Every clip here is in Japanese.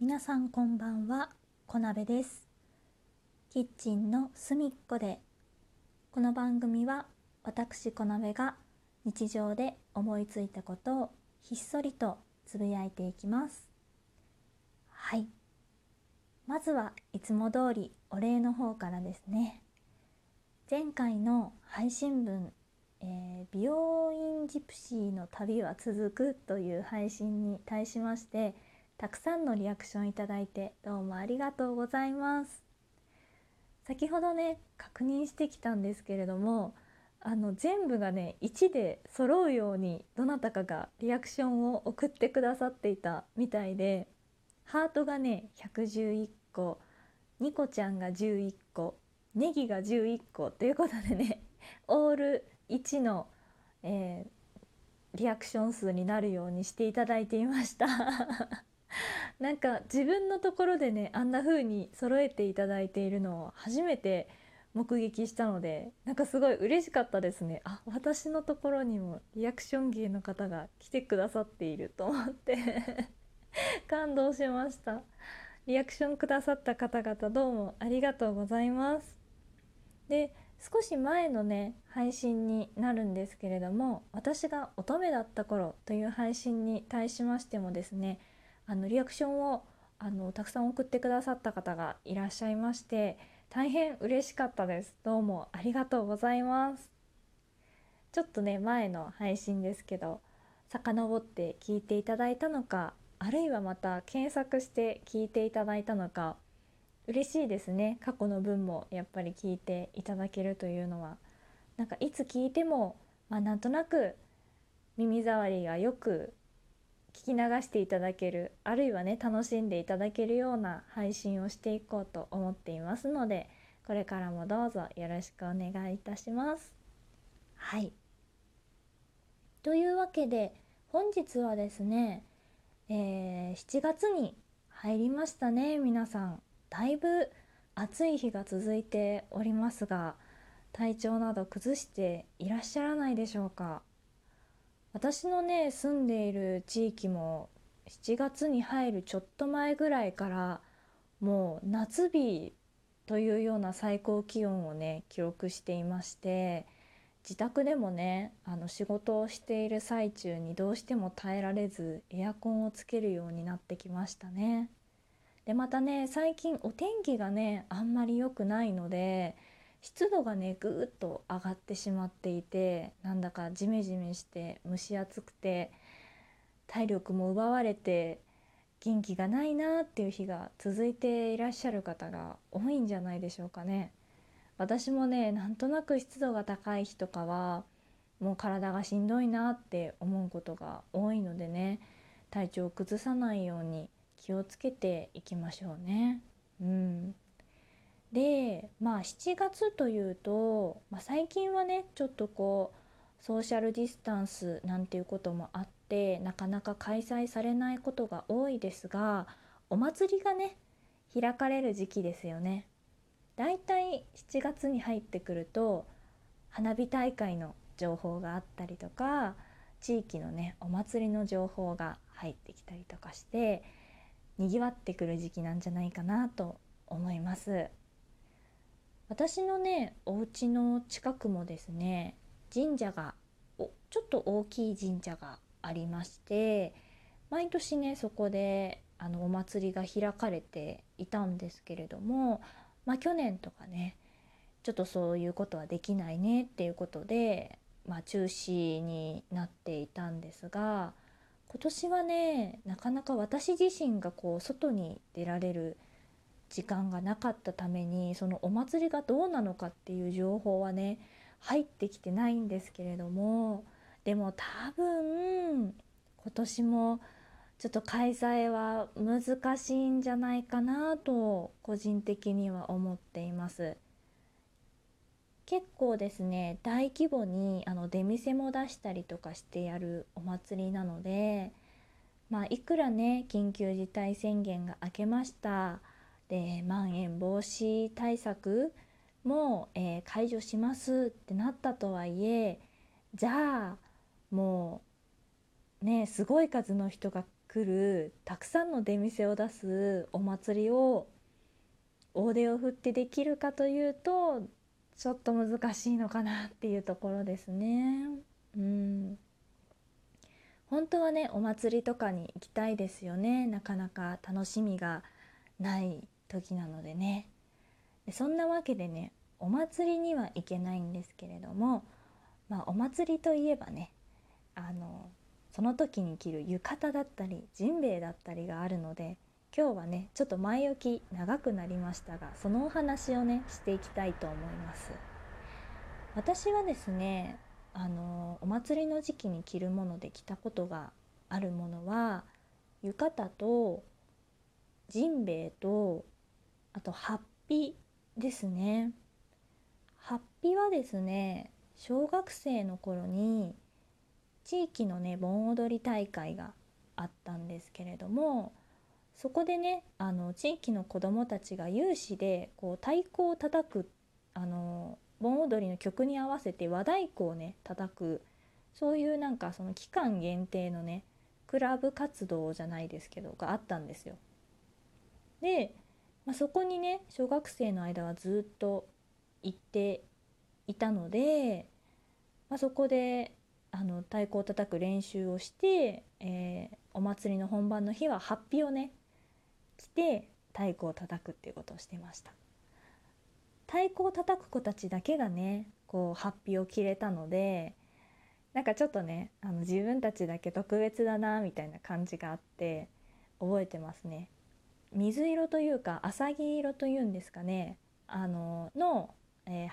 皆さんこんばんは、こなべです。キッチンの隅っこで。この番組は私こなべが日常で思いついたことをひっそりとつぶやいていきます。はい、まずはいつも通りお礼の方からですね。前回の配信分、美容院ジプシーの旅は続くという配信に対しましてたくさんのリアクションいただいてどうもありがとうございます。先ほどね確認してきたんですけれども、全部がね1で揃うようにどなたかがリアクションを送ってくださっていたみたいで、ハートがね111個、ニコちゃんが11個、ネギが11個ということでね、オール1の、リアクション数になるようにしていただいていましたなんか自分のところでねあんな風に揃えていただいているのを初めて目撃したので、なんかすごい嬉しかったですね。あ、私のところにもリアクション芸の方が来てくださっていると思って感動しました。リアクションくださった方々どうもありがとうございます。で、少し前のね配信になるんですけれども、私が乙女だった頃という配信に対しましてもですね、リアクションをたくさん送ってくださった方がいらっしゃいまして、大変嬉しかったです。どうもありがとうございます。ちょっとね前の配信ですけど遡って聞いていただいたのか、あるいはまた検索して聞いていただいたのか、嬉しいですね。過去の分もやっぱり聞いていただけるというのは、なんかいつ聞いても、なんとなく耳障りがよく聞き流していただける、あるいはね楽しんでいただけるような配信をしていこうと思っていますので、これからもどうぞよろしくお願いいたします。はい、というわけで本日はですね、7月に入りましたね。皆さんだいぶ暑い日が続いておりますが、体調など崩していらっしゃらないでしょうか。私のね住んでいる地域も7月に入るちょっと前ぐらいからもう夏日というような最高気温をね記録していまして、自宅でもね仕事をしている最中にどうしても耐えられずエアコンをつけるようになってきましたね。でまたね最近お天気がねあんまり良くないので、湿度がねぐーっと上がってしまっていて、なんだかジメジメして蒸し暑くて体力も奪われて元気がないなっていう日が続いていらっしゃる方が多いんじゃないでしょうかね。私もねなんとなく湿度が高い日とかはもう体がしんどいなって思うことが多いのでね、体調を崩さないように気をつけていきましょうね。で、7月というと、最近はねちょっとこうソーシャルディスタンスなんていうこともあってなかなか開催されないことが多いですが、お祭りがね開かれる時期ですよね。だいたい7月に入ってくると花火大会の情報があったりとか、地域のねお祭りの情報が入ってきたりとかしてにぎわってくる時期なんじゃないかなと思います。私のねお家の近くもですね、神社がちょっと大きい神社がありまして、毎年ねそこでお祭りが開かれていたんですけれども、去年とかねちょっとそういうことはできないねっていうことで、中止になっていたんですが、今年はねなかなか私自身がこう外に出られる時間がなかったために、そのお祭りがどうなのかっていう情報はね入ってきてないんですけれども、でも多分今年もちょっと開催は難しいんじゃないかなと個人的には思っています。結構ですね大規模に出店も出したりとかしてやるお祭りなので、いくらね緊急事態宣言が明けましたで、まん延防止対策も、解除しますってなったとはいえ、じゃあもうねすごい数の人が来るたくさんの出店を出すお祭りを大手を振ってできるかというとちょっと難しいのかなっていうところですね。本当はねお祭りとかに行きたいですよね。なかなか楽しみがない時なのでね。そんなわけでねお祭りには行けないんですけれども、お祭りといえばねその時に着る浴衣だったりジンベエだったりがあるので、今日はねちょっと前置き長くなりましたがそのお話をねしていきたいと思います。私はですねお祭りの時期に着るもので着たことがあるものは浴衣とジンベエとあとはっぴですね。はっぴはですね小学生の頃に地域のね盆踊り大会があったんですけれども、そこでね地域の子どもたちが有志でこう太鼓を叩く盆踊りの曲に合わせて和太鼓をね叩く、そういうなんかその期間限定のねクラブ活動じゃないですけどがあったんですよ。で、そこにね小学生の間はずっと行っていたので、そこで太鼓を叩く練習をして、お祭りの本番の日ははっぴをね着て太鼓を叩くっていうことをしてました。太鼓を叩く子たちだけがねこうはっぴを着れたので、なんかちょっとね自分たちだけ特別だなみたいな感じがあって覚えてますね。水色というか浅黄色というんですかねは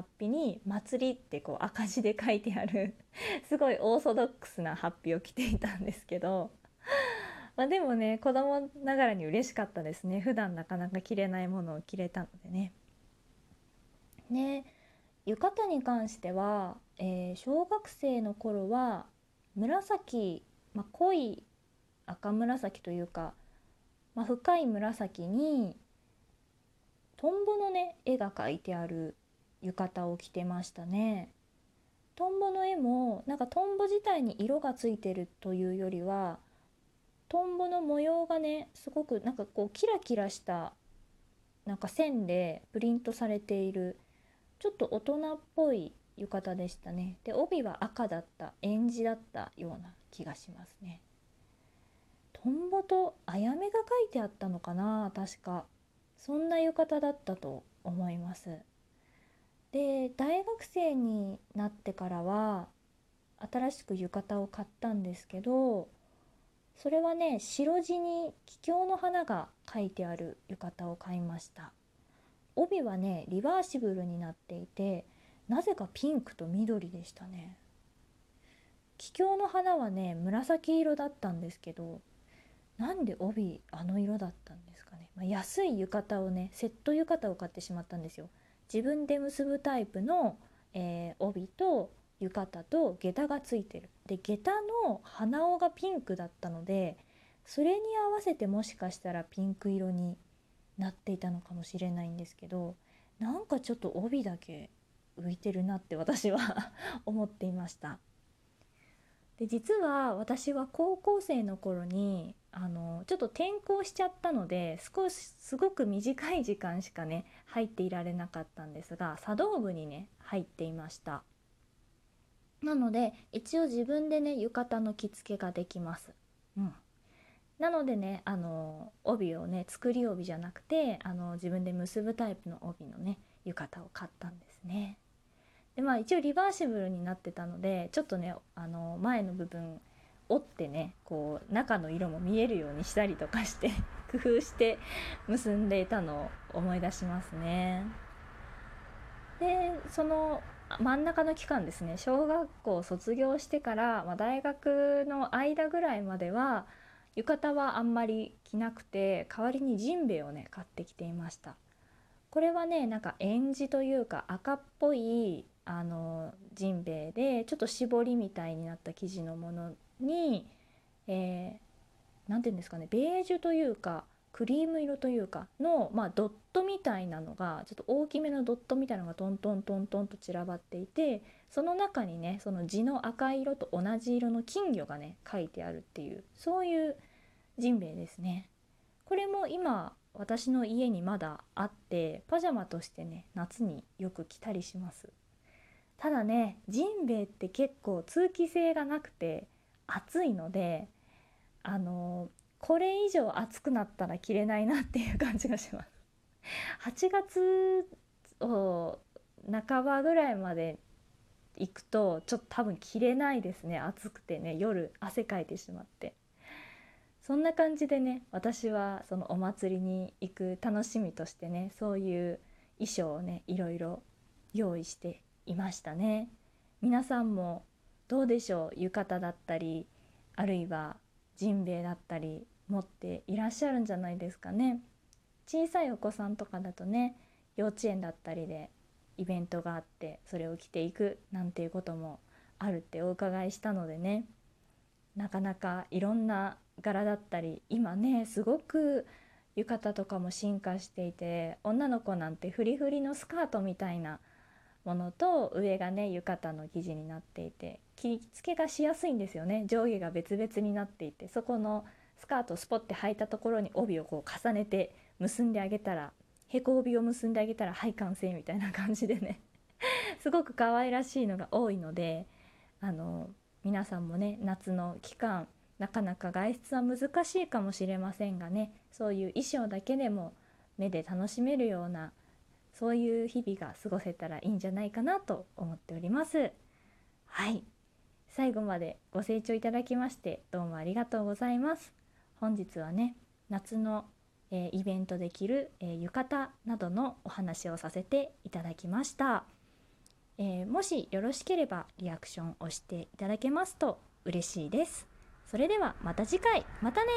っぴに祭りってこう赤字で書いてあるすごいオーソドックスなはっぴを着ていたんですけどでもね子供ながらに嬉しかったですね。普段なかなか着れないものを着れたのでね。浴衣に関しては、小学生の頃は紫、濃い赤紫というか、深い紫にトンボのね絵が描いてある浴衣を着てましたね。トンボの絵もなんかトンボ自体に色がついてるというよりはトンボの模様がねすごくなんかこうキラキラしたなんか線でプリントされているちょっと大人っぽい浴衣でしたね。で帯は赤だった縁地だったような気がしますね。トンボとアヤメが描いてあったのかな、確かそんな浴衣だったと思います。で大学生になってからは新しく浴衣を買ったんですけど、それはね白地に桔梗の花が描いてある浴衣を買いました。帯はねリバーシブルになっていてなぜかピンクと緑でしたね。桔梗の花はね紫色だったんですけど、なんで帯色だったんですかね。安い浴衣をねセット浴衣を買ってしまったんですよ。自分で結ぶタイプの、帯と浴衣と下駄がついてる。で下駄の鼻緒がピンクだったので、それに合わせてもしかしたらピンク色になっていたのかもしれないんですけど、なんかちょっと帯だけ浮いてるなって私は思っていました。で実は私は高校生の頃にちょっと転校しちゃったのですごく短い時間しかね入っていられなかったんですが、茶道部にね入っていました。なので一応自分でね浴衣の着付けができます。なのでね帯をね作り帯じゃなくて自分で結ぶタイプの帯のね浴衣を買ったんですね。で一応リバーシブルになってたのでちょっとね前の部分折ってねこう中の色も見えるようにしたりとかして工夫して結んでいたのを思い出しますね。でその真ん中の期間ですね、小学校を卒業してから、大学の間ぐらいまでは浴衣はあんまり着なくて、代わりにジンベエをね買ってきていました。これはねなんか縁地というか赤っぽいジンベエでちょっと絞りみたいになった生地のものに、なんていうんですかね、ベージュというかクリーム色というかの、ドットみたいなのがちょっと大きめのドットみたいなのがトントントントンと散らばっていて、その中にねその地の赤い色と同じ色の金魚がね描いてあるっていう、そういうジンベエですね。これも今私の家にまだあって、パジャマとしてね夏によく着たりします。ただね、ジンベエって結構通気性がなくて暑いので、これ以上暑くなったら着れないなっていう感じがします。8月を半ばぐらいまで行くとちょっと多分着れないですね。暑くてね、夜汗かいてしまって。そんな感じでね、私はそのお祭りに行く楽しみとしてね、そういう衣装をねいろいろ用意していましたね。皆さんもどうでしょう、浴衣だったりあるいはジンベエだったり持っていらっしゃるんじゃないですかね。小さいお子さんとかだとね、幼稚園だったりでイベントがあってそれを着ていくなんていうこともあるってお伺いしたのでね、なかなかいろんな柄だったり、今ねすごく浴衣とかも進化していて、女の子なんてフリフリのスカートみたいなものと上がね浴衣の生地になっていて着付けがしやすいんですよね。上下が別々になっていて、そこのスカートをスポッて履いたところに帯をこう重ねて結んであげたら、へこ帯を結んであげたら、はい完成みたいな感じでねすごく可愛らしいのが多いので、皆さんもね夏の期間なかなか外出は難しいかもしれませんがね、そういう衣装だけでも目で楽しめるような、そういう日々が過ごせたらいいんじゃないかなと思っております。はい、最後までご清聴いただきましてどうもありがとうございます。本日はね夏のイベントで着る浴衣などのお話をさせていただきました。もしよろしければリアクションをしていただけますと嬉しいです。それではまた次回、またね。